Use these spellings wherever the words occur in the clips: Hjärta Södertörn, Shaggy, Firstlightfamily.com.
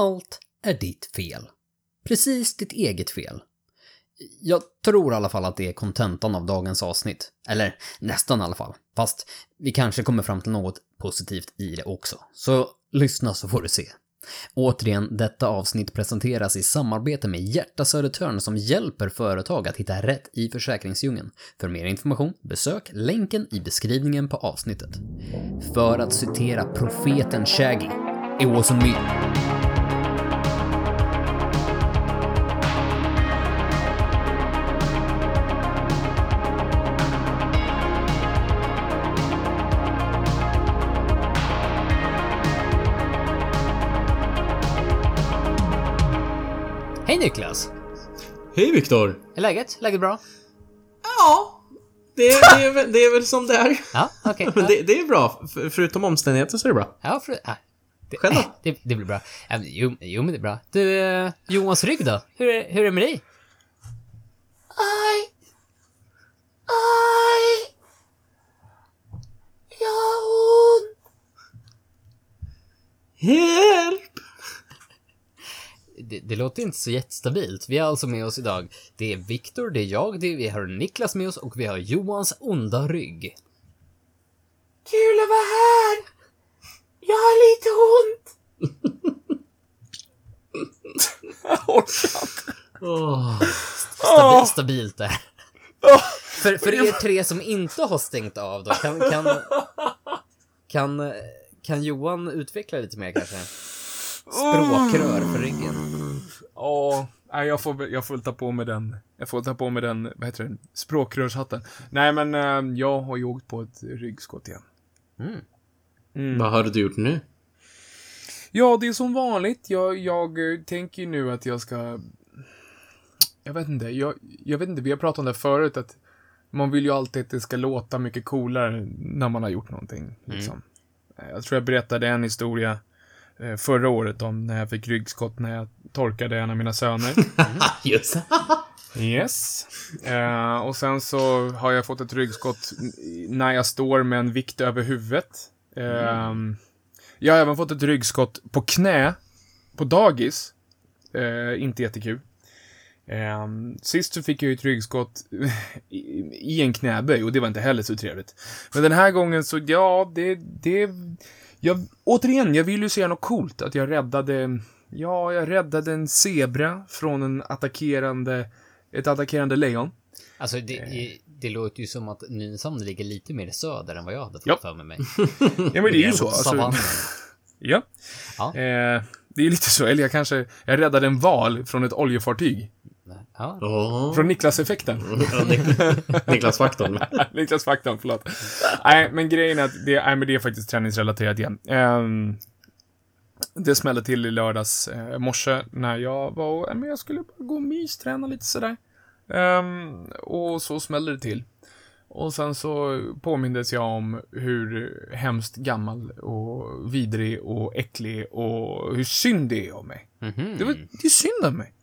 allt är ditt fel. Precis ditt eget fel. Jag tror i alla fall att det är kontentan av dagens avsnitt. Eller nästan i alla fall. Fast vi kanske kommer fram till något positivt i det också. Så lyssna så får du se. Återigen, detta avsnitt presenteras i samarbete med Hjärta Södertörn som hjälper företag att hitta rätt i försäkringsdjungeln. För mer information, besök länken i beskrivningen på avsnittet. För att citera profeten Shaggy, "It wasn't me." Hej Niklas! Hej Viktor! Är läget? Läget bra? Ja, det är väl som det är. Ja, okej. Okay. Det är bra, förutom omständigheter så är det bra. Ja, själv då? Det blir bra. Jo, men det är bra. Du, Johans rygg då? Hur är det med dig? Aj! Jag har ont! Hjälp! Det låter inte så jättestabilt. Vi är alltså med oss idag. Det är Viktor, det är jag, vi har Niklas med oss och vi har Johans onda rygg. Kul att vara här! Jag har lite ont! Jag orkar inte. Stabilt där. För er tre som inte har stängt av då, kan Johan utveckla lite mer kanske? Språkrör för ryggen. Ja, jag får ta på mig den. Vad heter den? Språkrörshatten. Nej, men jag har åkt på ett ryggskott igen. Vad har du gjort nu? Ja, det är som vanligt. Jag tänker nu att jag ska... Jag vet inte, vi har pratat om det förut. Att man vill ju alltid att det ska låta mycket coolare när man har gjort någonting liksom. Jag tror jag berättade en historia förra året om när jag fick ryggskott när jag torkade en av mina söner. Just Yes. Och sen så har jag fått ett ryggskott när jag står med en vikt över huvudet. Jag har även fått ett ryggskott på knä på dagis. Inte jättekul. Sist så fick jag ett ryggskott i en knäböj och det var inte heller så trevligt. Men den här gången så jag vill ju se något coolt. Att jag räddade en zebra från ett attackerande lejon. Alltså det låter ju som att Nynäshamn ligger lite mer söder än vad jag hade fått för mig. Ja, men det är ju så alltså. Ja. Det är lite så. Eller jag räddade en val från ett oljefartyg. Ja. Från Niklas-effekten. Niklas-faktorn. Niklas-faktorn, förlåt. Nej, men grejen är att det är faktiskt träningsrelaterat igen. Det smällde till i lördags morse när jag var... Men jag skulle bara gå och mysträna lite sådär. Och så smällde det till. Och sen så påmindes jag om hur hemskt gammal och vidrig och äcklig och hur synd det är om mig. Mm-hmm. Det är synd om mig.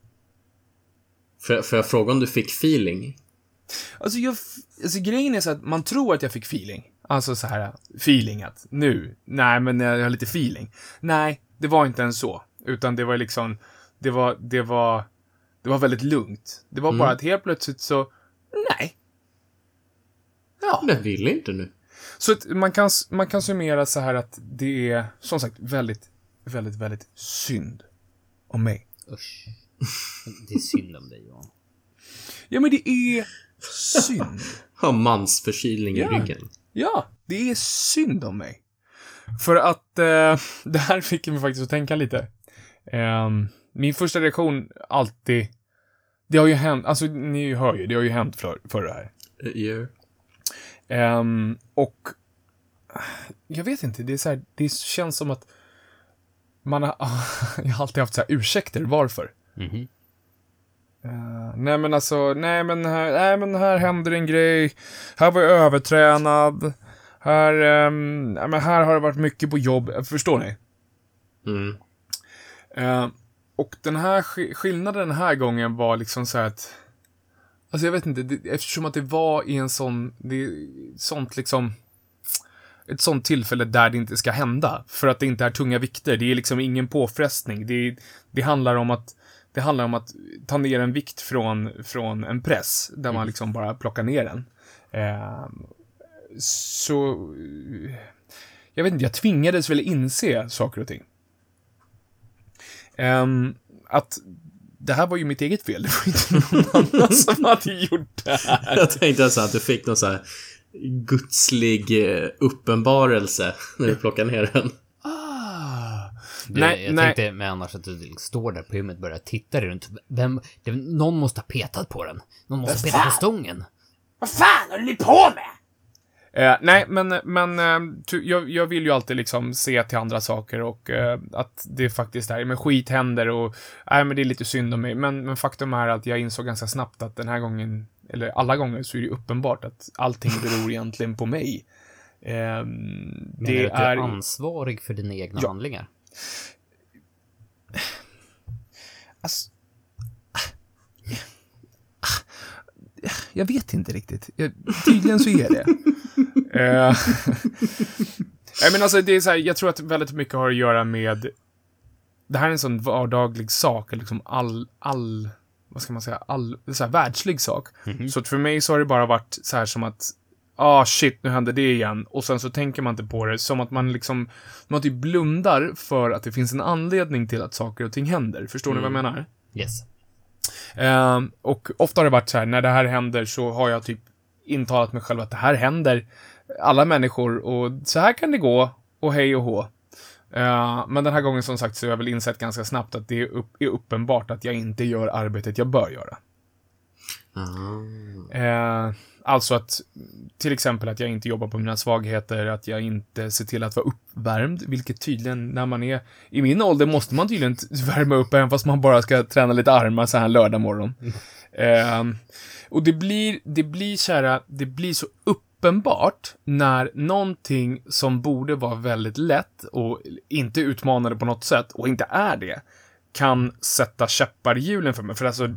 För jag fråga om du fick feeling? Alltså, grejen är så att man tror att jag fick feeling. Alltså så här, feeling att nu, nej men jag har lite feeling. Nej, det var inte ens så. Utan det var liksom, det var väldigt lugnt. Det var bara att helt plötsligt så, nej. Ja. Det vill inte nu. Så att man kan summera så här att det är, som sagt, väldigt, väldigt, väldigt synd om mig. Usch. Det är synd om dig, Johan. Ja, men det är synd. Har mansförkylning i ryggen. Ja, det är synd om mig. För att det här fick mig faktiskt att tänka lite. Min första reaktion alltid. Det har ju hänt, alltså ni hör ju, det har ju hänt för det här. Och jag vet inte, det är så här, det känns som att jag har alltid haft så här ursäkter varför. Mm-hmm. Här händer en grej. Här var jag övertränad. Här har det varit mycket på jobb. Förstår ni? Mm. Och den här skillnaden den här gången var liksom så här att, alltså jag vet inte, eftersom att det var i en sån liksom ett sånt tillfälle där det inte ska hända. För att det inte är tunga vikter. Det är liksom ingen påfrestning. Det handlar om att ta ner en vikt från en press. Där man liksom bara plockar ner den. Så... Jag vet inte, jag tvingades väl inse saker och ting. Att... Det här var ju mitt eget fel. Det var inte någon annan som hade gjort det här. Jag tänkte alltså att du fick någon så här gudslig uppenbarelse när du plockade ner den. Jag tänkte men annars att du står där på hymmet och börjar titta runt. Någon måste ha petat på den. Någon måste ha petat på stången. Vad fan har du på med? Jag vill ju alltid liksom se till andra saker och att det faktiskt är, men skit händer och men det är lite synd om mig, men faktum är att jag insåg ganska snabbt att den här gången, eller alla gånger, så är det uppenbart att allting beror egentligen på mig. Du är ansvarig för dina egna handlingar? Alltså... Jag vet inte riktigt. Tydligen så är det. Men alltså, det är så här, jag tror att väldigt mycket har att göra med... Det här är en sån vardaglig sak. Liksom vad ska man säga? All så här, världslig sak. Mm-hmm. Så att för mig så har det bara varit så här som att... shit, nu händer det igen. Och sen så tänker man inte på det. Som att man liksom... Man typ blundar för att det finns en anledning till att saker och ting händer. Förstår ni vad jag menar? Yes. Och ofta har det varit så här, när det här händer så har jag typ intalat mig själv att det här händer alla människor och så här kan det gå och hej och hå. Men den här gången, som sagt, så har jag väl insett ganska snabbt att det är uppenbart att jag inte gör arbetet jag bör göra. Alltså att till exempel att jag inte jobbar på mina svagheter, att jag inte ser till att vara uppvärmd, vilket tydligen när man är i min ålder måste man tydligen värma upp, även fast man bara ska träna lite armar så här lördag morgon. Och det blir så uppenbart när någonting som borde vara väldigt lätt och inte utmanande på något sätt och inte är det, kan sätta käppar i hjulen för mig. För alltså,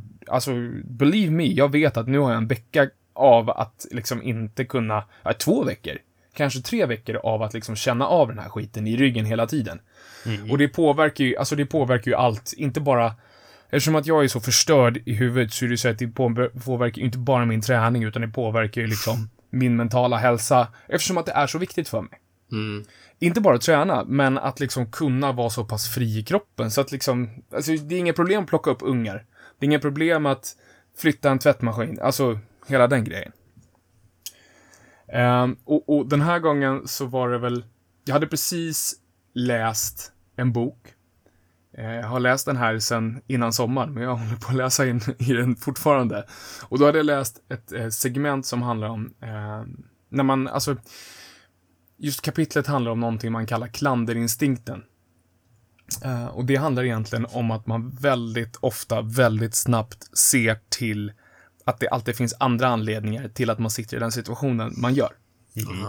believe me, jag vet att nu har jag en vecka av att liksom inte kunna... 2 veckor, kanske 3 veckor av att liksom känna av den här skiten i ryggen hela tiden. Mm. Och det påverkar ju allt, inte bara... Eftersom att jag är så förstörd i huvudet så är det så att det påverkar inte bara min träning, utan det påverkar ju liksom min mentala hälsa, eftersom att det är så viktigt för mig. Mm. Inte bara att träna, men att liksom kunna vara så pass fri i kroppen. Så att liksom, alltså, det är inget problem att plocka upp ungar. Det är inget problem att flytta en tvättmaskin. Alltså, hela den grejen. Och den här gången så var det väl... Jag hade precis läst en bok. Jag har läst den här sedan innan sommaren, men jag håller på att läsa in i den fortfarande. Och då hade jag läst ett segment som handlar om... när man... Alltså, just kapitlet handlar om någonting man kallar klanderinstinkten. Och det handlar egentligen om att man väldigt ofta, väldigt snabbt ser till att det alltid finns andra anledningar till att man sitter i den situationen man gör. Mm.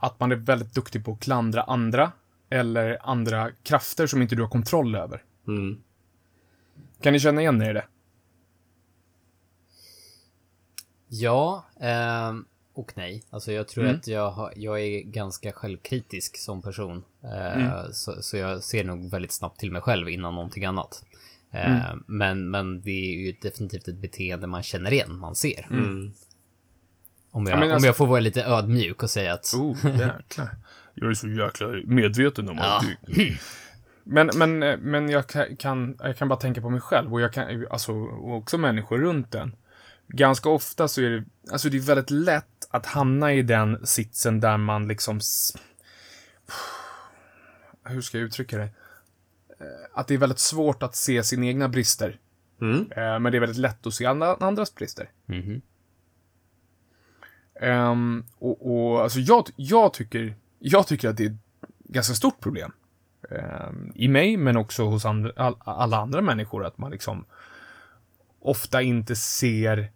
Att man är väldigt duktig på att klandra andra eller andra krafter som inte du har kontroll över. Mm. Kan ni känna igen er i det? Ja, och nej. Alltså jag tror att jag är ganska självkritisk som person. Så jag ser nog väldigt snabbt till mig själv innan någonting annat. Men det är ju definitivt ett beteende man känner igen, man ser. Mm. Om jag får vara lite ödmjuk och säga att... jäklar. Jag är så jäkla medveten om att... Men jag kan bara tänka på mig själv och jag kan, alltså, och också människor runt den. Ganska ofta så är det, alltså det är väldigt lätt att hamna i den sitsen där man liksom, hur ska jag uttrycka det? Att det är väldigt svårt att se sina egna brister. Mm. Men det är väldigt lätt att se andras brister. Mm. Och alltså jag tycker att det är ett ganska stort problem. I mig, men också hos alla andra människor, att man liksom ofta inte ser...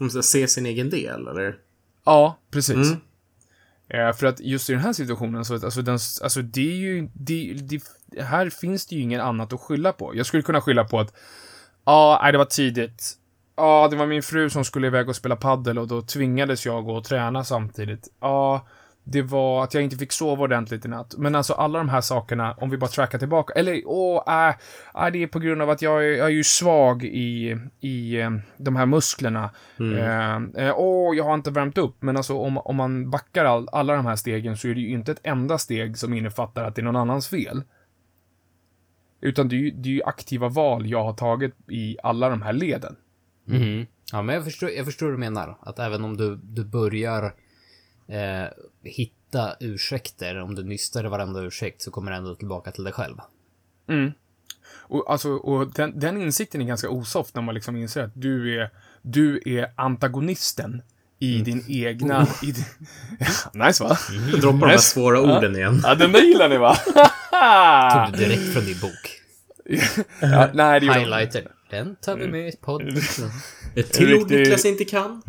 Man ska se sin egen del, eller? Ja, precis. Mm. För att just i den här situationen så här finns det ju ingen annat att skylla på. Jag skulle kunna skylla på att det var tidigt. Ja, det var min fru som skulle iväg och spela paddel och då tvingades jag gå och träna samtidigt. Ja, det var att jag inte fick sova ordentligt i natt. Men alltså alla de här sakerna, om vi bara trackar tillbaka. Eller, det är på grund av att jag är ju svag i de här musklerna. Jag har inte värmt upp. Men alltså om man backar alla de här stegen så är det ju inte ett enda steg som innefattar att det är någon annans fel. Utan det är ju aktiva val jag har tagit i alla de här leden. Mm. Ja, men jag förstår vad du menar. Att även om du börjar hitta ursäkter, om du nystar varandra ursäkt, så kommer du ändå tillbaka till dig själv. Mm. Och den insikten är ganska osoft när man liksom inser att du är antagonisten i din egna... Ja, nice, va? Du droppar de här svåra orden igen. Ja, den där gillar ni, va? Tog du direkt från din bok. Ja, nej, det gjorde highlighter. Den tar vi med i podden. Ett till ord Niklas inte kan.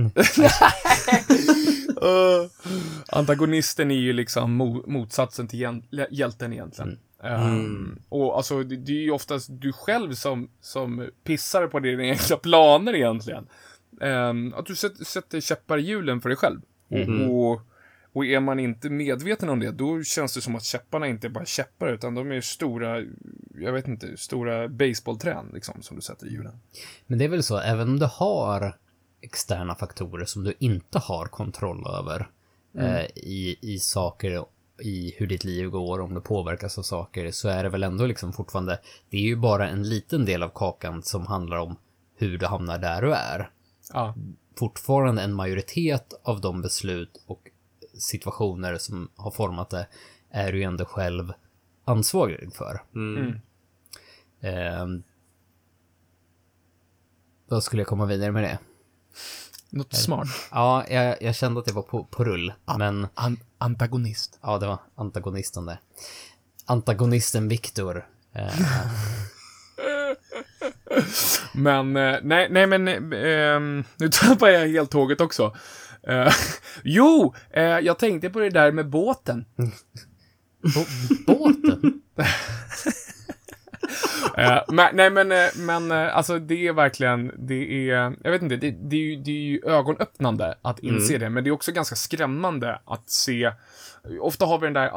Antagonisten är ju liksom motsatsen till hjälten egentligen. Och alltså det är ju oftast du själv som pissar på dina egna planer egentligen. Att du sätter käppar i hjulen för dig själv. Och är man inte medveten om det, då känns det som att käpparna inte är bara käppar, utan de är stora, jag vet inte, stora baseballträn liksom, som du sätter i hjulen. Men det är väl så, även om du har externa faktorer som du inte har kontroll över i saker, i hur ditt liv går, om det påverkas av saker, så är det väl ändå liksom fortfarande, det är ju bara en liten del av kakan som handlar om hur du hamnar där du är. Ja. Fortfarande en majoritet av de beslut och situationer som har format det är du ändå själv ansvarig för. Då skulle jag komma vidare med det. Något smart. Ja, jag kände att det var på rull. Men... antagonist. Ja, det var antagonisten där. Antagonisten Viktor. Men nu tappar jag helt tåget också. Jag tänkte på det där med båten. Båten? Alltså det är verkligen, det är, jag vet inte, det är ju ögonöppnande att inse det, men det är också ganska skrämmande att se. Ofta har vi den där,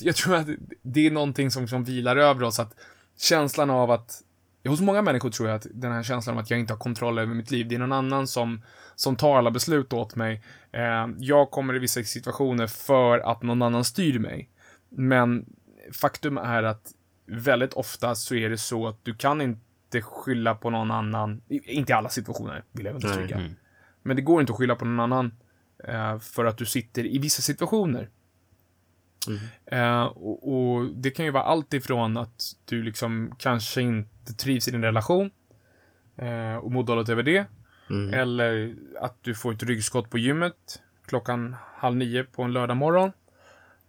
jag tror att det är någonting som vilar över oss, att känslan av att, hos många människor tror jag att den här känslan om att jag inte har kontroll över mitt liv, det är någon annan som tar alla beslut åt mig. Jag kommer i vissa situationer för att någon annan styr mig. Men faktum är att väldigt ofta så är det så att du kan inte skylla på någon annan. Inte i alla situationer, vill jag inte trycka. Men det går inte att skylla på någon annan för att du sitter i vissa situationer. Och det kan ju vara allt ifrån att du liksom kanske inte trivs i din relation och mår dåligt över det, eller att du får ett ryggskott på gymmet klockan 8:30 på en lördag morgon,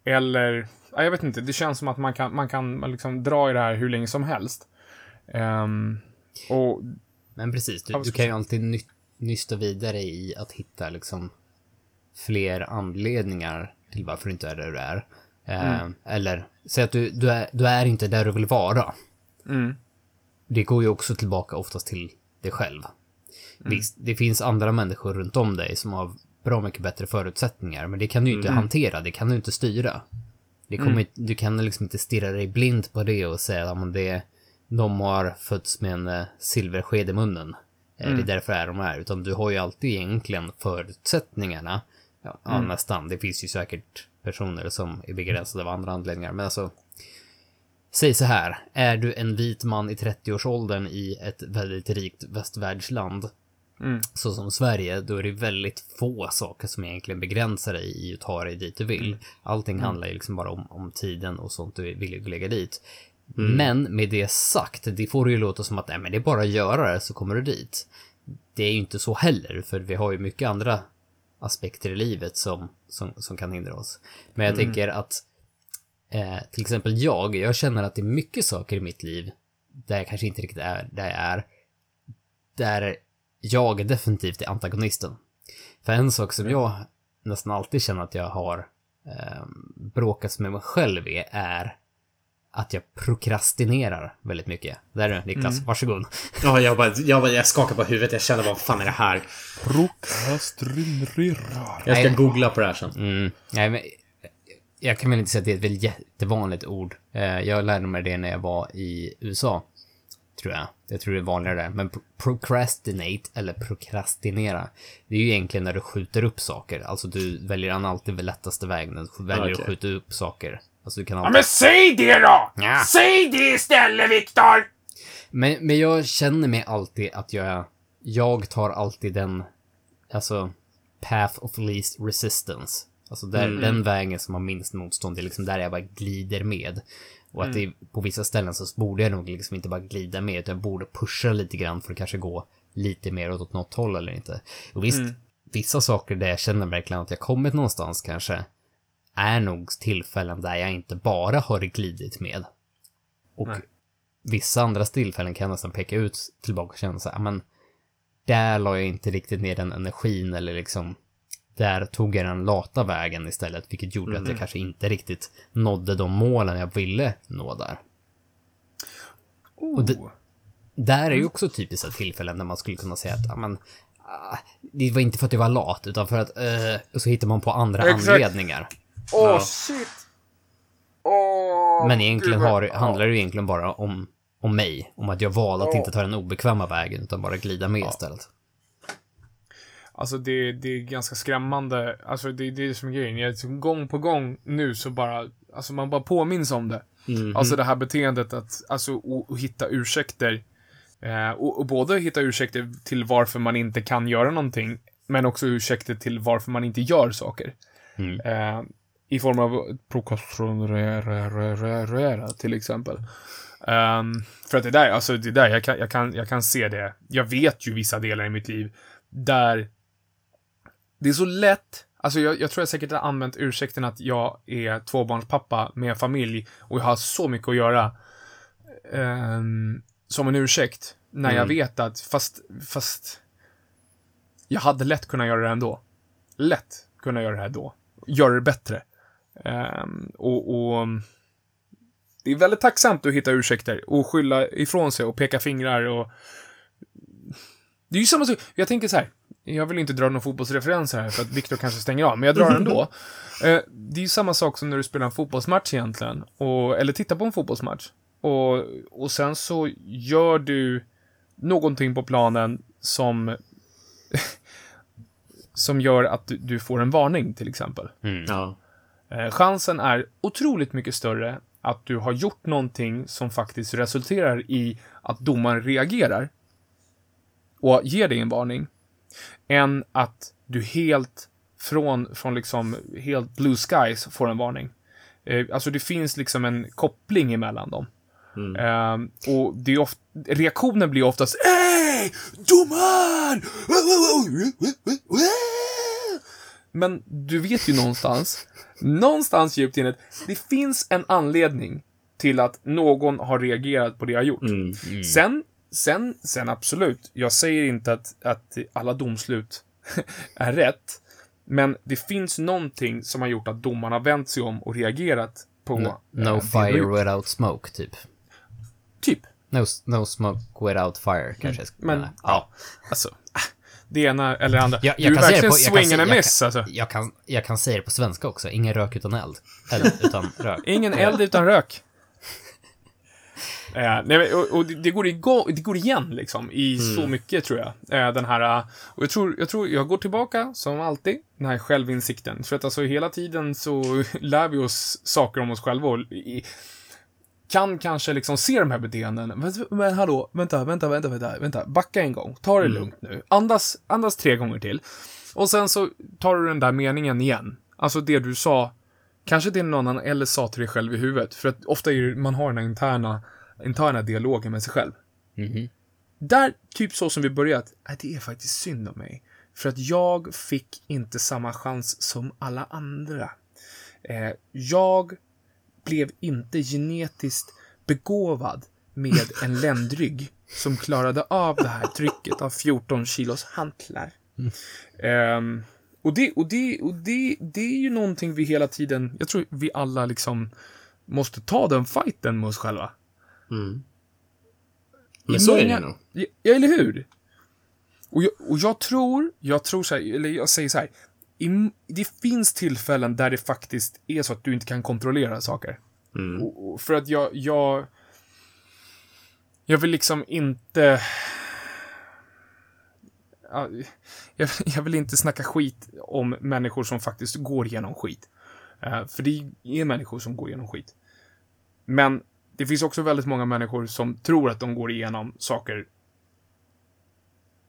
eller jag vet inte, det känns som att man kan liksom dra i det här hur länge som helst. Men precis, du kan ju alltid nysta vidare i att hitta liksom fler anledningar till varför du inte är där du är. Eller säg att du är inte där du vill vara. Det går ju också tillbaka oftast till dig själv. Visst, det finns andra människor runt om dig som har bra mycket bättre förutsättningar, men det kan du ju inte hantera, det kan du inte styra. Du kan liksom inte stirra dig blind på det och säga att de har fötts med en silversked i munnen. Det är därför är de här. Utan du har ju alltid egentligen förutsättningarna. Nästan. Det finns ju säkert personer som är begränsade av andra anledningar. Men alltså, säg så här. Är du en vit man i 30-årsåldern i ett väldigt rikt västvärldsland, så som Sverige, då är det väldigt få saker som egentligen begränsar dig i att ta dig dit du vill. Allting handlar ju liksom bara om tiden och sånt du vill lägga dit. Men med det sagt, det får ju låta som att men det är bara att göra det så kommer du dit. Det är ju inte så heller, för vi har ju mycket andra aspekter i livet som kan hindra oss. Men jag tänker att till exempel jag känner att det är mycket saker i mitt liv där jag kanske inte riktigt är där jag är. Där jag definitivt är antagonisten. För en sak som jag nästan alltid känner att jag har bråkats med mig själv är att jag prokrastinerar väldigt mycket. Där är Niklas, varsågod. Ja, jag skakar på huvudet, jag känner vad fan är det här? Prokrastinerar. Jag ska googla på det här sen. Nej, men jag kan väl inte säga att det är ett väldigt jättevanligt ord. Jag lärde mig det när jag var i USA, tror jag. Jag tror det är vanligare där. Men procrastinate eller prokrastinera, det är ju egentligen när du skjuter upp saker. Alltså du väljer alltid den lättaste vägen. Du väljer att skjuta upp saker. Alltså, du kan alltid... Ja, men säg det då! Ja. Säg det istället, Viktor! Men jag känner mig alltid att jag tar alltid den, alltså, path of least resistance. Alltså där, den vägen som har minst motstånd, det är liksom där jag bara glider med. Och att det, på vissa ställen så borde jag nog liksom inte bara glida med, utan jag borde pusha lite grann för att kanske gå lite mer åt något håll eller inte. Och visst, vissa saker där jag känner verkligen att jag kommit någonstans kanske är nog tillfällen där jag inte bara har glidit med. Och vissa andra tillfällen kan jag nästan peka ut tillbaka och känna så här, men där la jag inte riktigt ner den energin, eller liksom där tog jag den lata vägen istället, vilket gjorde att jag kanske inte riktigt nådde de målen jag ville nå där. Och där är ju också typiska tillfällen där man skulle kunna säga att amen, det var inte för att jag var lat, utan för att så hittar man på andra anledningar. Åh, shit! Men egentligen handlar det egentligen bara om mig, om att jag valde att inte ta den obekväma vägen utan bara glida med istället. Alltså det är ganska skrämmande. Alltså det är som grejen. Jag, gång på gång nu så bara, alltså man bara påminns om det. Alltså det här beteendet att, alltså, och hitta ursäkter, och både hitta ursäkter till varför man inte kan göra någonting, men också ursäkter till varför man inte gör saker. I form av prokrastinera till exempel. För att det där, alltså det där jag kan se det. Jag vet ju vissa delar i mitt liv där det är så lätt. Alltså jag tror jag säkert har använt ursäkten att jag är tvåbarnspappa med familj och jag har så mycket att göra, som en ursäkt, när jag vet att fast jag hade lätt kunnat göra det ändå. Lätt kunna göra det här då. Göra det bättre. Och det är väldigt tacksamt att hitta ursäkter och skylla ifrån sig och peka fingrar och... Det är ju samma sak. Jag tänker så här, jag vill inte dra någon fotbollsreferens här för att Viktor kanske stänger av, men jag drar den ändå. Det är ju samma sak som när du spelar en fotbollsmatch egentligen, eller tittar på en fotbollsmatch, och sen så gör du någonting på planen som gör att du får en varning till exempel. Chansen är otroligt mycket större att du har gjort någonting som faktiskt resulterar i att domaren reagerar och ger dig en varning, än att du helt från liksom helt blue skies får en varning. Alltså det finns liksom en koppling emellan dem. Och det är reaktionen blir oftast domaren! Men du vet ju någonstans djupt inne, det finns en anledning till att någon har reagerat på det jag gjort. Sen absolut, jag säger inte att alla domslut är rätt, men det finns någonting som har gjort att domarna vänt sig om och reagerat på no fire without smoke, typ. No smoke without fire, kanske. Men ja, alltså det ena eller andra. Jag kan säga det på jag kan säga det på svenska också. Ingen rök utan eld. Utan rök. Ingen eld utan rök. Nej, och det går igen liksom i så mycket, tror jag. Den här, och jag tror jag går tillbaka som alltid den här självinsikten, för att alltså hela tiden så lär vi oss saker om oss själva och kan kanske liksom se de här beteenden. Men hallå, vänta. Backa en gång. Ta det lugnt nu. Andas 3 gånger till. Och sen så tar du den där meningen igen. Alltså det du sa, kanske det är någon annan eller sa till dig själv i huvudet. För att ofta är man har den här interna dialogen med sig själv. Där, typ så som vi börjat, det är faktiskt synd om mig. För att jag fick inte samma chans som alla andra. Jag blev inte genetiskt begåvad med en ländrygg som klarade av det här trycket av 14 kilos hantlar. Och det är ju någonting vi hela tiden, jag tror vi alla liksom måste ta den fighten mot oss själva. Mm. Men så är det nog. Ja, eller hur? Och jag tror så här, eller jag säger så här, det finns tillfällen där det faktiskt är så att du inte kan kontrollera saker. Mm. Och för att jag vill liksom inte... Jag vill inte snacka skit om människor som faktiskt går igenom skit. För det är människor som går igenom skit. Men det finns också väldigt många människor som tror att de går igenom saker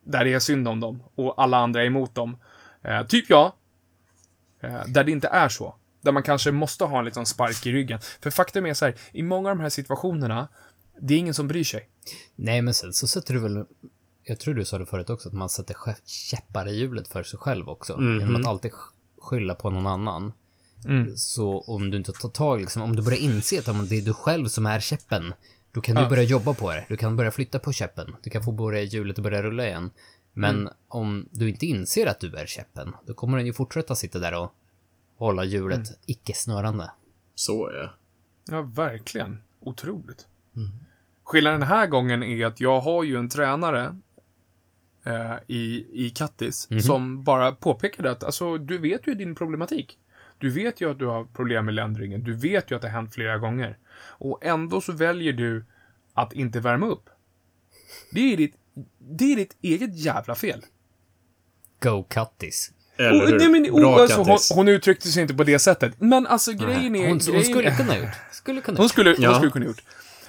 där det är synd om dem och alla andra är emot dem. Typ jag. Där det inte är så. Där man kanske måste ha en liten spark i ryggen. För faktum är så här, i många av de här situationerna, det är ingen som bryr sig. Nej, men sen så sätter du väl... Jag tror du sa det förut också, att man sätter käppar i hjulet för sig själv också. Mm-hmm. Genom att alltid skylla på någon annan. Mm. Så om du inte tar tag, liksom, om du börjar inse att det är du själv som är käppen, då kan du börja jobba på det. Du kan börja flytta på käppen. Du kan få börja hjulet och börja rulla igen. Men om du inte inser att du är käppen, då kommer den ju fortsätta sitta där och hålla hjulet icke-snörande. Så är det. Ja, verkligen. Otroligt. Mm. Skillnaden den här gången är att jag har ju en tränare i Kattis som bara påpekade att alltså, du vet ju din problematik. Du vet ju att du har problem med ländringen. Du vet ju att det har hänt flera gånger. Och ändå så väljer du att inte värma upp. Det är ditt eget jävla fel. Go Kattis. Hon uttryckte sig inte på det sättet. Men alltså grejen är... Hon skulle kunna gjort. Hon skulle kunna gjort.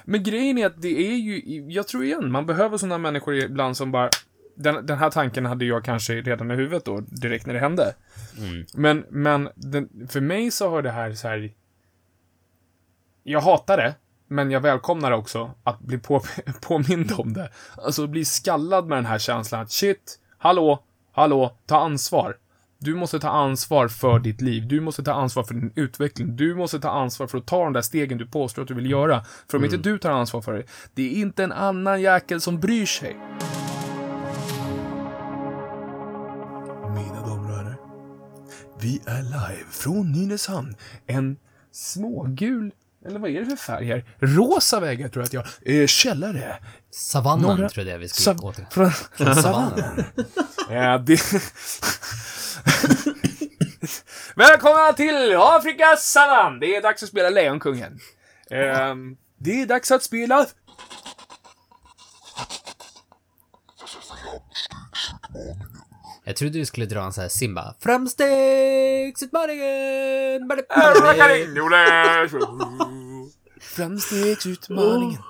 Men grejen är att det är ju... Jag tror igen, man behöver sådana människor ibland som bara... Den här tanken hade jag kanske redan i huvudet då, direkt när det hände. Mm. Men för mig så har det här så här... Jag hatar det, men jag välkomnar också att bli påmind om det. Alltså bli skallad med den här känslan att shit, hallå, ta ansvar. Du måste ta ansvar för ditt liv. Du måste ta ansvar för din utveckling. Du måste ta ansvar för att ta de där stegen du påstår att du vill göra. För om inte du tar ansvar för det är inte en annan jäkel som bryr sig. Vi är live från Nynäshamn. En smågul, eller vad är det för färg här? Rosa vägar tror jag att jag. Källare. Savannen tror jag det vi skulle gå till. Från savannen. Välkomna till Afrikas savann. Det är dags att spela Lejonkungen. Det är dags att spela... Jag trodde du skulle dra en så här Simba. Framstegsutmaningen! Framstegsutmaningen.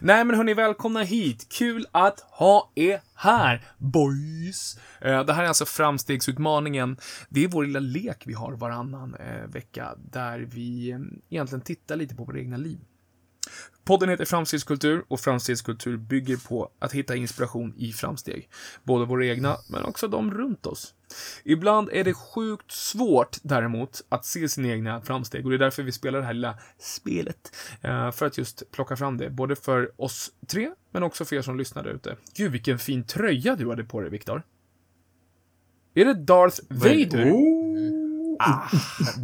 Nej men hörni, välkomna hit. Kul att ha er här, boys. Det här är alltså framstegsutmaningen. Det är vår lilla lek vi har varannan vecka. Där vi egentligen tittar lite på våra egna liv. Podden heter Framstegskultur och framstegskultur bygger på att hitta inspiration i framsteg. Både våra egna men också de runt oss. Ibland är det sjukt svårt däremot att se sina egna framsteg och det är därför vi spelar det här lilla spelet. För att just plocka fram det. Både för oss tre men också för er som lyssnar där ute. Gud vilken fin tröja du hade på dig Viktor. Är det Darth Vader?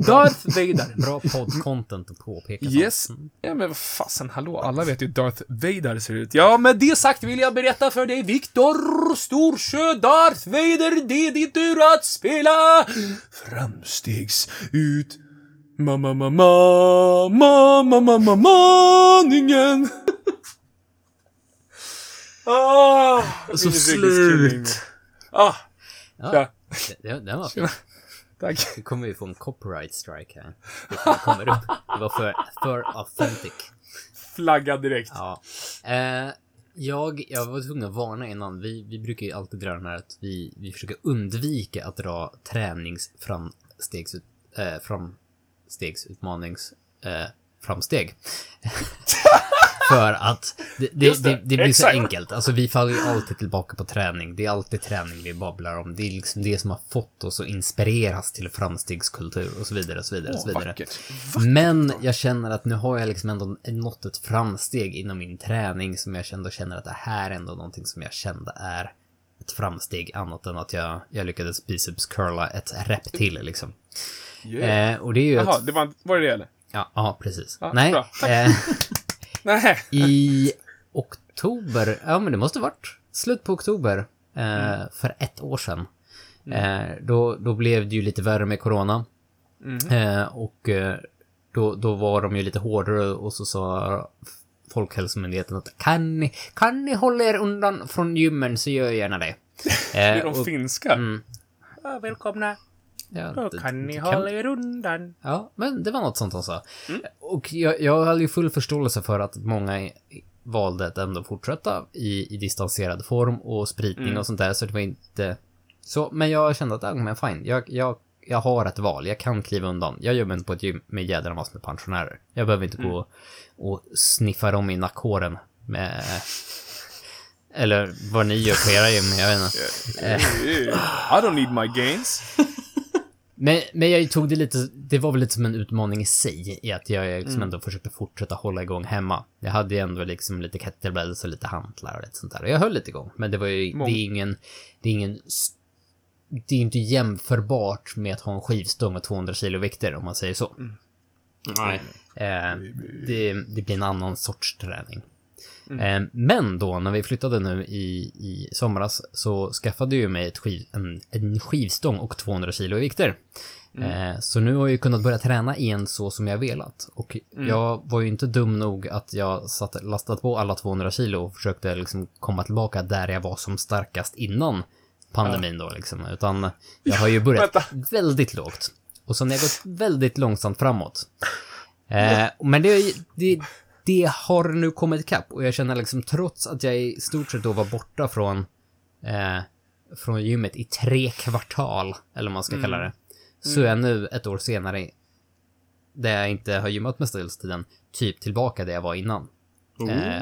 Darth Vader. Bra podd-content att påpeka. Yes. Ja men vad fasen, hallå. Alla vet ju Darth Vader ser ut. Ja men det sagt vill jag berätta för dig Viktor Storsjö. Darth Vader, det är ditt tur att spela framstegsut maningen. Så slut. Ja. Det var fint. Tack. Det kommer ju få en copyright strike här. Det kommer upp. Det var för authentic. Flagga direkt. Ja. Jag var tvungen att varna innan. Vi brukar ju alltid dra den här att vi försöker undvika att dra framsteg. För att det blir så enkelt. Alltså vi faller ju alltid tillbaka på träning. Det är alltid träning vi babblar om. Det är liksom det som har fått oss att inspireras till framstegskultur och så vidare och så vidare och så vidare. Men jag känner att nu har jag liksom ändå nått ett framsteg inom min träning som jag känner att det här är ändå någonting som jag kände är ett framsteg annat än att jag lyckades biceps curla ett rep till liksom. Yeah. Och det är ju ett... var det eller? Ja, aha, precis. Ja, nej. I oktober, ja men det måste varit slut på oktober för ett år sedan. Då blev det ju lite värre med corona. Och då var de ju lite hårdare och så sa Folkhälsomyndigheten att kan ni hålla er undan från gymmen så gör jag gärna det. Det är de och, finska. Mm. Ja, välkomna. Ja, då kan ni hålla er undan. Ja, men det var något sånt alltså. Och jag hade ju full förståelse för att många valde att ändå fortsätta i distanserad form och spritning och sånt där, så det var inte så, men jag kände att men fine, jag har ett val, jag kan kliva undan. Jag jobbar inte på ett gym med jädra massor med pensionärer. Jag behöver inte gå och sniffa dem i nackhåren med... Eller vad ni gör på era gym, jag vet inte. I don't need my gains. Men jag tog det lite, det var väl lite som en utmaning i sig, i att jag liksom ändå försökte fortsätta hålla igång hemma. Jag hade ju ändå liksom lite kettlebells och lite hantlar och lite sånt där. Och jag höll lite igång, men det var ju det är inte jämförbart med att ha en skivstång med 200 kilo vikter, om man säger så. Nej. Det blir en annan sorts träning. Men då, när vi flyttade nu i somras, så skaffade jag mig en skivstång och 200 kilo vikter. Så nu har jag ju kunnat börja träna igen så som jag velat. Och jag var ju inte dum nog att jag lastat på alla 200 kilo och försökte liksom komma tillbaka där jag var som starkast innan pandemin då liksom, utan jag har ju börjat väldigt lågt och sen har jag gått väldigt långsamt framåt. Men det har nu kommit ikapp och jag känner liksom, trots att jag i stort sett då var borta från gymmet i 3 kvartal eller vad man ska kalla det, så är jag nu ett år senare där jag inte har gymmat med stilstiden typ tillbaka där jag var innan.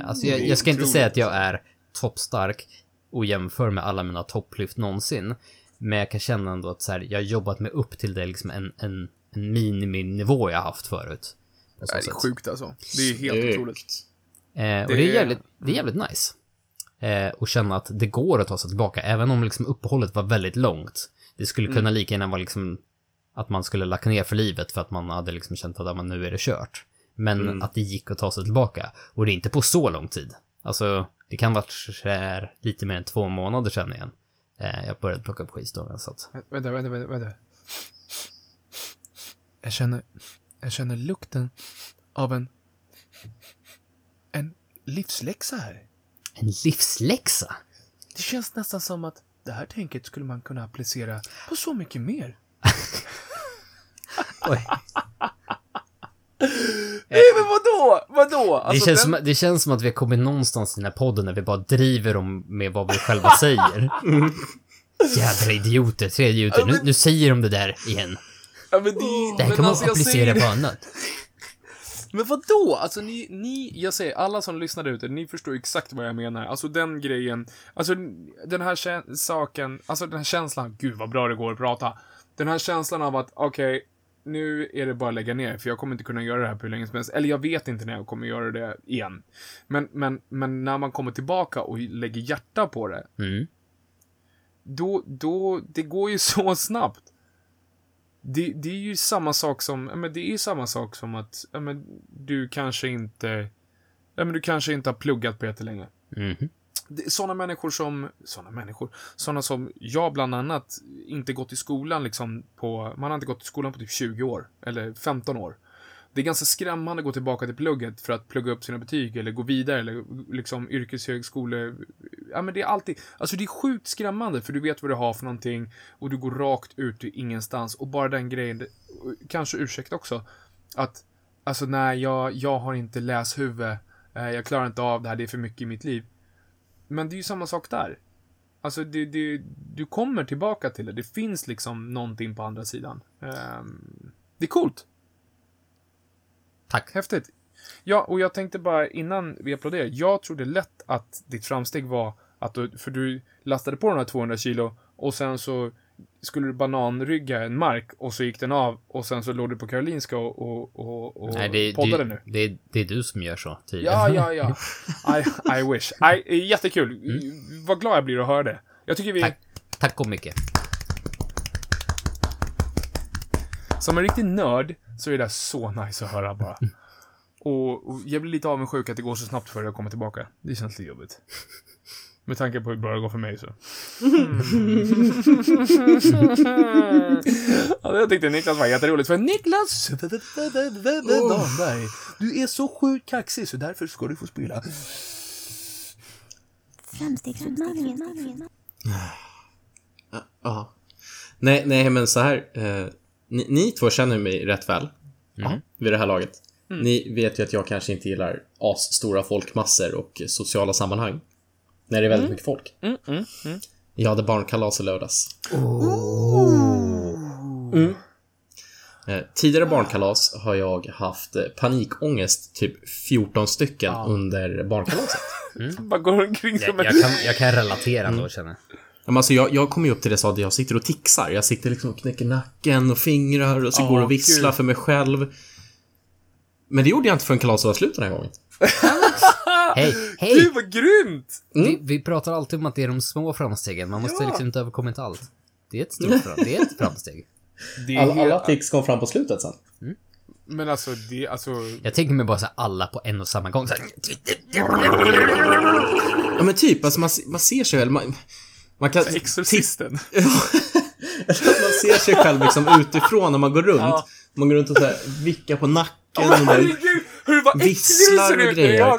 Alltså jag ska inte säga att jag är toppstark och jämför med alla mina topplyft någonsin, men jag kan känna ändå att så här, jag har jobbat mig upp till det liksom en miniminivå jag haft förut. Det är sjukt alltså. Det är helt otroligt. Och det är jävligt nice. Och känna att det går att ta sig tillbaka, även om liksom uppehållet var väldigt långt. Det skulle kunna lika gärna vara liksom att man skulle lacka ner för livet för att man hade liksom känt att man, nu är det kört. Men att det gick att ta sig tillbaka. Och det är inte på så lång tid. Alltså... Det kan vara lite mer än 2 månader sedan igen. Jag började plocka upp skivstången så att... Vänta. Jag känner lukten av en livsläxa här. En livsläxa? Det känns nästan som att det här tänket skulle man kunna applicera på så mycket mer. Oj. Nej men vadå? Alltså, det känns som att vi har kommit någonstans i den här podden när vi bara driver om med vad vi själva säger. Jävla idioter, tredje idioter. Ja, men... nu säger de det där igen. Ja, men det här kan man alltså applicera på annat. Men vadå? Alltså ni, jag säger, alla som lyssnar där ute, ni förstår exakt vad jag menar. Alltså den grejen, alltså den här saken, alltså den här känslan, gud vad bra det går att prata. Den här känslan av att okej, nu är det bara att lägga ner, för jag kommer inte kunna göra det här på hur länge som helst. Eller jag vet inte när jag kommer göra det igen. Men när man kommer tillbaka och lägger hjärta på det, då det går ju så snabbt. Det är ju samma sak som, men det är samma sak som att, men du kanske inte har pluggat på jättelänge. Sådana som jag bland annat inte gått i skolan liksom på, man har inte gått i skolan på typ 20 år eller 15 år. Det är ganska skrämmande att gå tillbaka till plugget för att plugga upp sina betyg eller gå vidare eller liksom yrkeshögskole. Ja men det är alltid, alltså det är sjukt skrämmande för du vet vad du har för någonting och du går rakt ut i ingenstans och bara den grejen, kanske ursäkt också att alltså nej jag har inte läshuvud, jag klarar inte av det här, det är för mycket i mitt liv. Men det är ju samma sak där. Alltså du kommer tillbaka till det. Det finns liksom någonting på andra sidan. Det är coolt. Tack. Häftigt. Ja, och jag tänkte bara innan vi applåderade. Jag trodde lätt att ditt framsteg var att du lastade på de här 200 kilo och sen så skulle du bananrygga en mark och så gick den av och sen så låg du på Karolinska och nej, poddade nu. Det är du som gör så tydligen. Ja. I wish. Jättekul. Vad glad jag blir att höra det. Jag tycker vi... Tack så mycket. Som en riktig nörd så är det så nice att höra bara. Och jag blir lite avundsjuk att det går så snabbt för att jag kommer tillbaka. Det känns lite jobbigt. Med tanke på hur bra det går för mig så. Ja, jag tyckte Niklas var jätteroligt. För Niklas, du är så sjukt kaxig så därför ska du få spela. Framstegsmannen. Ja. Nej, men så här. Ni två känner mig rätt väl. Mm. Vid det här laget. Mm. Ni vet ju att jag kanske inte gillar stora folkmassor och sociala sammanhang. När det är väldigt mycket folk. Jag hade barnkalas i lördags. Tidigare barnkalas har jag haft panikångest typ 14 stycken under barnkalaset. Jag kan relatera då, känner jag. Alltså, jag kommer ju upp till det så att jag sitter och tixar. Jag sitter liksom och knäcker nacken och fingrar och så går och visslar för mig själv. Men det gjorde jag inte förrän kalaset var slut den här gången. Hej. Gud vad grymt. Vi pratar alltid om att det är de små framstegen. Man måste liksom inte överkomma inte allt. Det är ett stort det är ett framsteg. Alla tics kom fram på slutet sen. Men alltså, jag tänker mig bara så här, alla på en och samma gång så här. Ja men typ alltså, man ser sig väl man kan exorcisten. Man ser sig själv liksom utifrån när man går runt. Ja. Man går runt och så här vickar på nacken och hur visslar och grejer.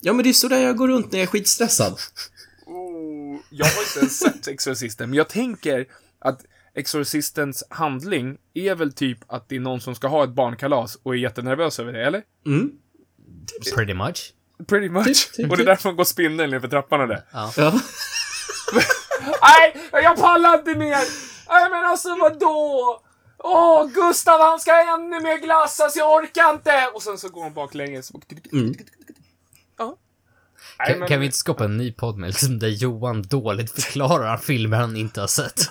Ja men det är så där jag går runt när jag är skitstressad. Jag har inte ens sett Exorcisten, men jag tänker att Exorcistens handling är väl typ att det är någon som ska ha ett barnkalas och är jättenervös över det, eller? Mm. Pretty much. Och det är därför man går spindeln för trappan och det. Ja. Nej, jag pallar inte mer. Nej men alltså vadå? Åh, Gustav han ska ännu mer glassas, jag orkar inte. Och sen så går han baklänges. Kan vi inte skapa en ny podd med liksom, där Johan dåligt förklarar filmer han inte har sett?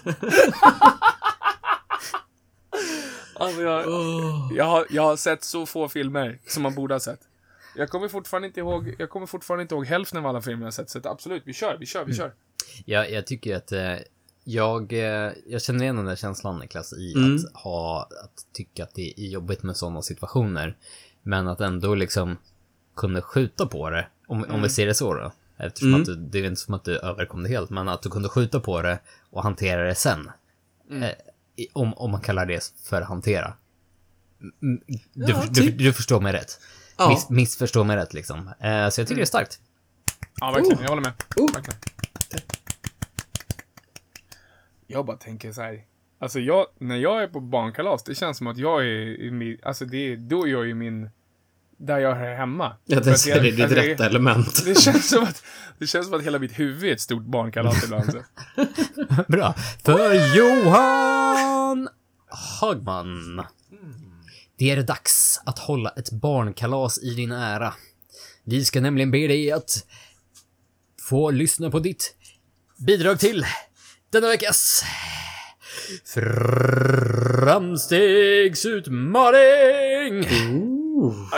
Alltså, jag har sett så få filmer som man borde ha sett. Jag kommer fortfarande inte ihåg hälften av alla filmer jag sett. Så absolut, vi kör. Jag tycker att jag känner igen den där känslan, Niklas, i att tycka att det är jobbigt med sådana situationer. Men att ändå liksom kunde skjuta på det, om vi ser det så då. Eftersom att det är inte som att du överkom det helt, men att du kunde skjuta på det och hantera det sen. Om man kallar det för hantera. Du förstår mig rätt. Ja. Missförstår mig rätt liksom. Så jag tycker det är starkt. Ja, verkligen. Jag håller med. Verkligen. Jag bara tänker så här. Alltså när jag är på barnkalas, det känns som att jag är alltså det, då är jag ju min, där jag är hemma. Ja, det är ditt rätta element. Det känns som att hela mitt huvud är ett stort barnkalas ibland. Bra. För Johan Hagman. Det är dags att hålla ett barnkalas i din ära. Vi ska nämligen be dig att få lyssna på ditt bidrag till denna veckas framstegsutmaning.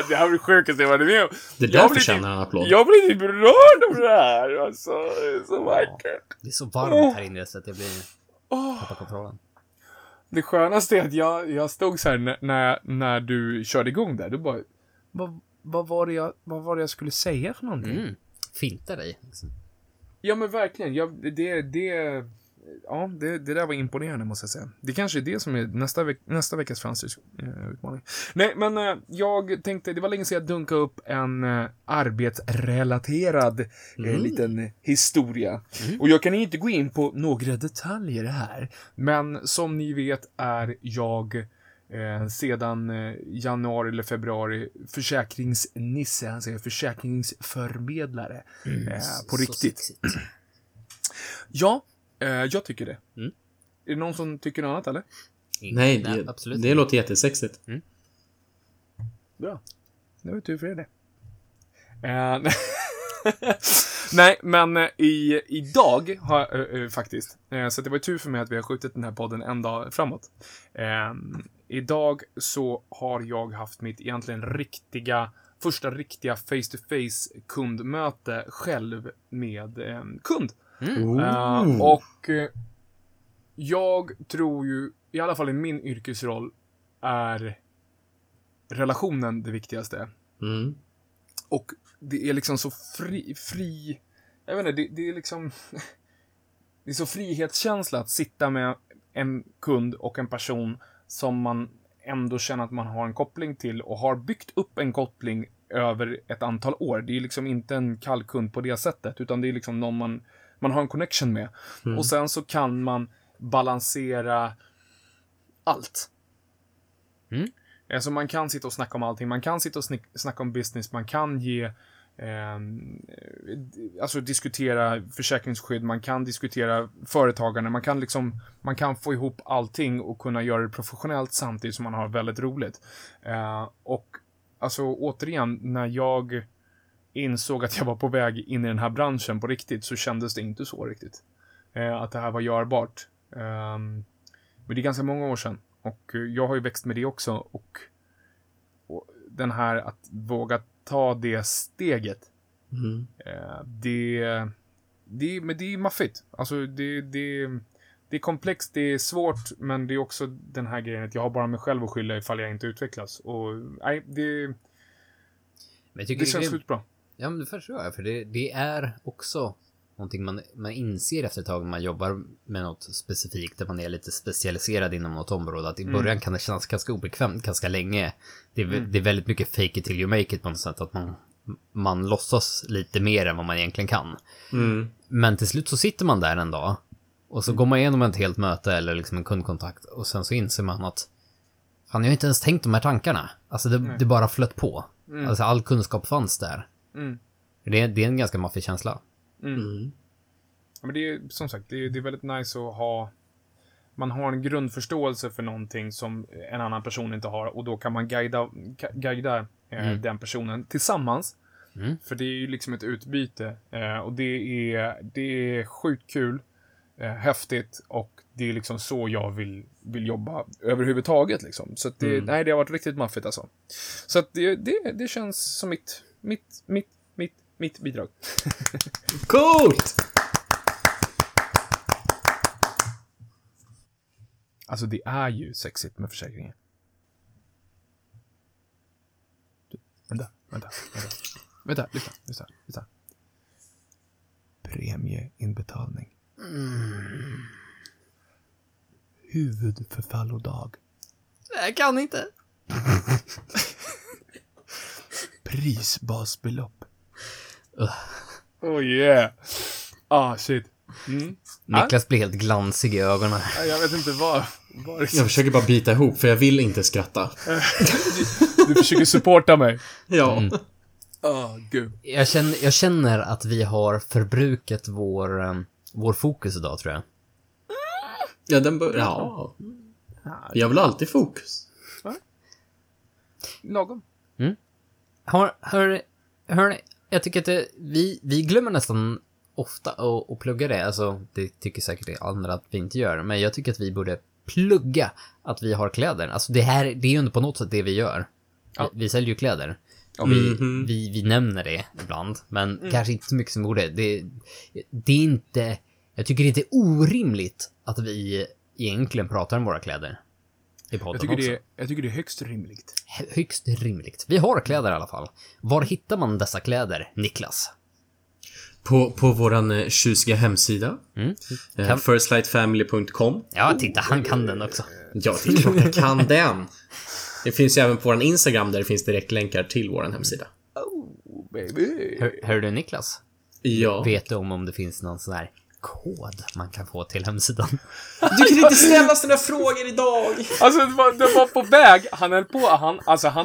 Det här blir sjukast jag var med om. Det där förtjänar en applåd. Jag blir lite berörd av det här. Alltså, det är så vackert. Det är så varmt här inne så att jag blir tappar kontrollen. Det skönaste är att jag stod så här när du körde igång där. Du bara, vad var det jag skulle säga för någonting? Finta dig. Liksom. Ja men verkligen. Det där var imponerande måste jag säga. Det kanske är det som är nästa veckas fransk utmaning. Nej, men jag tänkte, det var länge sedan jag dunkade upp en arbetsrelaterad liten historia. Och jag kan inte gå in på några detaljer här. Men som ni vet är jag sedan januari eller februari försäkringsnisse, han säger försäkringsförmedlare på riktigt. Sexigt. Ja. Jag tycker det. Är det någon som tycker något annat eller? Nej, absolut. Det låter jättesexigt. Bra. Det var tur för det. Nej, men idag har faktiskt. Så det var tur för mig att vi har skjutit den här podden en dag framåt. Idag så har jag haft mitt egentligen första riktiga face-to-face kundmöte själv med en kund. Och jag tror ju, i alla fall i min yrkesroll, är relationen det viktigaste. Mm. Och det är liksom så fri jag vet inte, det är liksom det är så frihetskänsla att sitta med en kund och en person som man ändå känner att man har en koppling till och har byggt upp en koppling över ett antal år. Det är liksom inte en kall kund på det sättet, utan det är liksom någon man har en connection med. Mm. Och sen så kan man balansera allt. Mm. Alltså man kan sitta och snacka om allting. Man kan sitta och snacka om business. Man kan ge alltså diskutera försäkringsskydd. Man kan diskutera företagarna. Man kan få ihop allting och kunna göra det professionellt samtidigt som man har väldigt roligt. Och alltså återigen, när jag insåg att jag var på väg in i den här branschen på riktigt, så kändes det inte så riktigt. Att det här var görbart. Men det är ganska många år sedan. Och jag har ju växt med det också. Och den här att våga ta det steget. Mm. Men det är maffigt. Alltså det är komplext. Det är svårt. Men det är också den här grejen att jag har bara mig själv att skylla ifall jag inte utvecklas. Och nej, det känns bra. Ja, men det förstår jag. För det är också någonting man inser efter ett tag när man jobbar med något specifikt, där man är lite specialiserad inom något område, att i början kan det kännas ganska obekvämt ganska länge. Det är väldigt mycket fake it till you make it på något sätt, att man låtsas lite mer än vad man egentligen kan. Mm. Men till slut så sitter man där en dag och så går man igenom ett helt möte eller liksom en kundkontakt, och sen så inser man att fan, jag har inte ens tänkt de här tankarna. Alltså det bara flöt på. Mm. Alltså all kunskap fanns där. Mm. Det är en ganska maffig känsla. Mm. Ja, men det är som sagt, det är väldigt nice att ha. Man har en grundförståelse för någonting som en annan person inte har, och då kan man guida den personen tillsammans. För det är ju liksom ett utbyte, och det är sjukt kul, häftigt, och det är liksom så jag vill jobba överhuvudtaget liksom. Så att det har varit riktigt maffigt alltså. Så att det känns som mitt bidrag. Coolt! Alltså det är ju sexigt med försäkringen. Vänta, lyssna. Premieinbetalning. Mm. Huvudförfallodag. Jag kan inte. Prisbasbelopp. Oh yeah. Ah shit. Niklas blir helt glansig i ögonen. Jag vet inte var det. Jag försöker bara bita ihop, för jag vill inte skratta. Du försöker supporta mig. Ja. Gud. Jag känner att vi har förbrukat vår fokus idag, tror jag. Ja, den börjar. Ja. Jag vill alltid fokus. Lagom. Hör jag tycker att vi glömmer nästan ofta att plugga det. Alltså, det tycker säkert det andra att vi inte gör. Men jag tycker att vi borde plugga att vi har kläder. Alltså det är ju inte på något sätt det vi gör. Ja. Vi säljer ju kläder. Och vi nämner det ibland. Men kanske inte så mycket som borde. Det är inte... Jag tycker det är inte orimligt att vi egentligen pratar om våra kläder. Jag tycker det är högst rimligt. Högst rimligt. Vi har kläder i alla fall. Var hittar man dessa kläder, Niklas? På våran tjusiga hemsida. Firstlightfamily.com. Ja, titta, han kan den också. Ja, det är klart jag kan den. Det finns ju även på våran Instagram, där det finns direktlänkar till våran hemsida. Oh, baby. Hör du, Niklas? Ja. Vet du om det finns någon sån här kod man kan få till hemsidan? Du kan inte ställa såna frågor idag. Alltså det var på väg. Han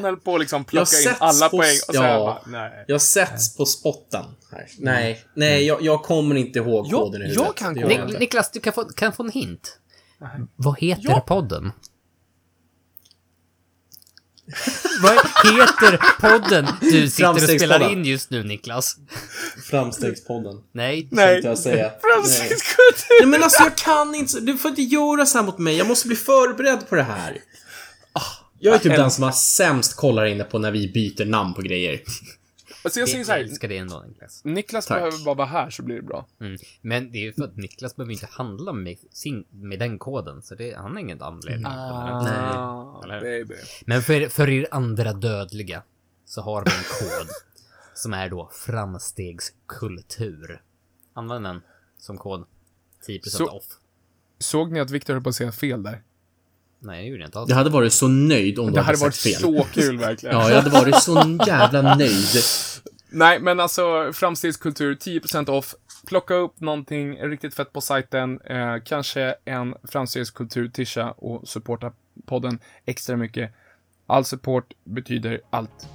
höll på liksom plocka in alla poäng och så nej. Jag sätts på spotten. Nej, jag kommer inte ihåg koden nu. Jag kan Niklas, du kan få en hint. Nej. Vad heter podden? Vad heter podden du sitter och spelar in just nu, Niklas? Framstegspodden. Nej. Jag säga. Nej, men alltså jag kan inte. Du får inte göra så här mot mig. Jag måste bli förberedd på det här. Jag är typ den som har sämst kollar inne på när vi byter namn på grejer. Alltså jag säger så här, ska det ändå, Niklas behöver bara vara här så blir det bra. Mm. Men det är ju för att Niklas behöver inte handla med den koden, så det, han har ingen anledning. Men för er andra dödliga så har vi en kod som är då framstegskultur. Använd den som kod. 10% off. Såg ni att Victor höll på att säga fel där? Nej, jag gjorde inte alls. Jag hade varit så nöjd om det hade varit fel. Så kul verkligen. Ja, jag hade varit så jävla nöjd. Nej, men alltså framstegskultur, 10% off. Plocka upp någonting riktigt fett på sajten. Kanske en framstegskultur-tisha och supporta podden extra mycket. All support betyder allt.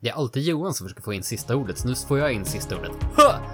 Det är alltid Johan som försöker få in sista ordet, så nu får jag in sista ordet.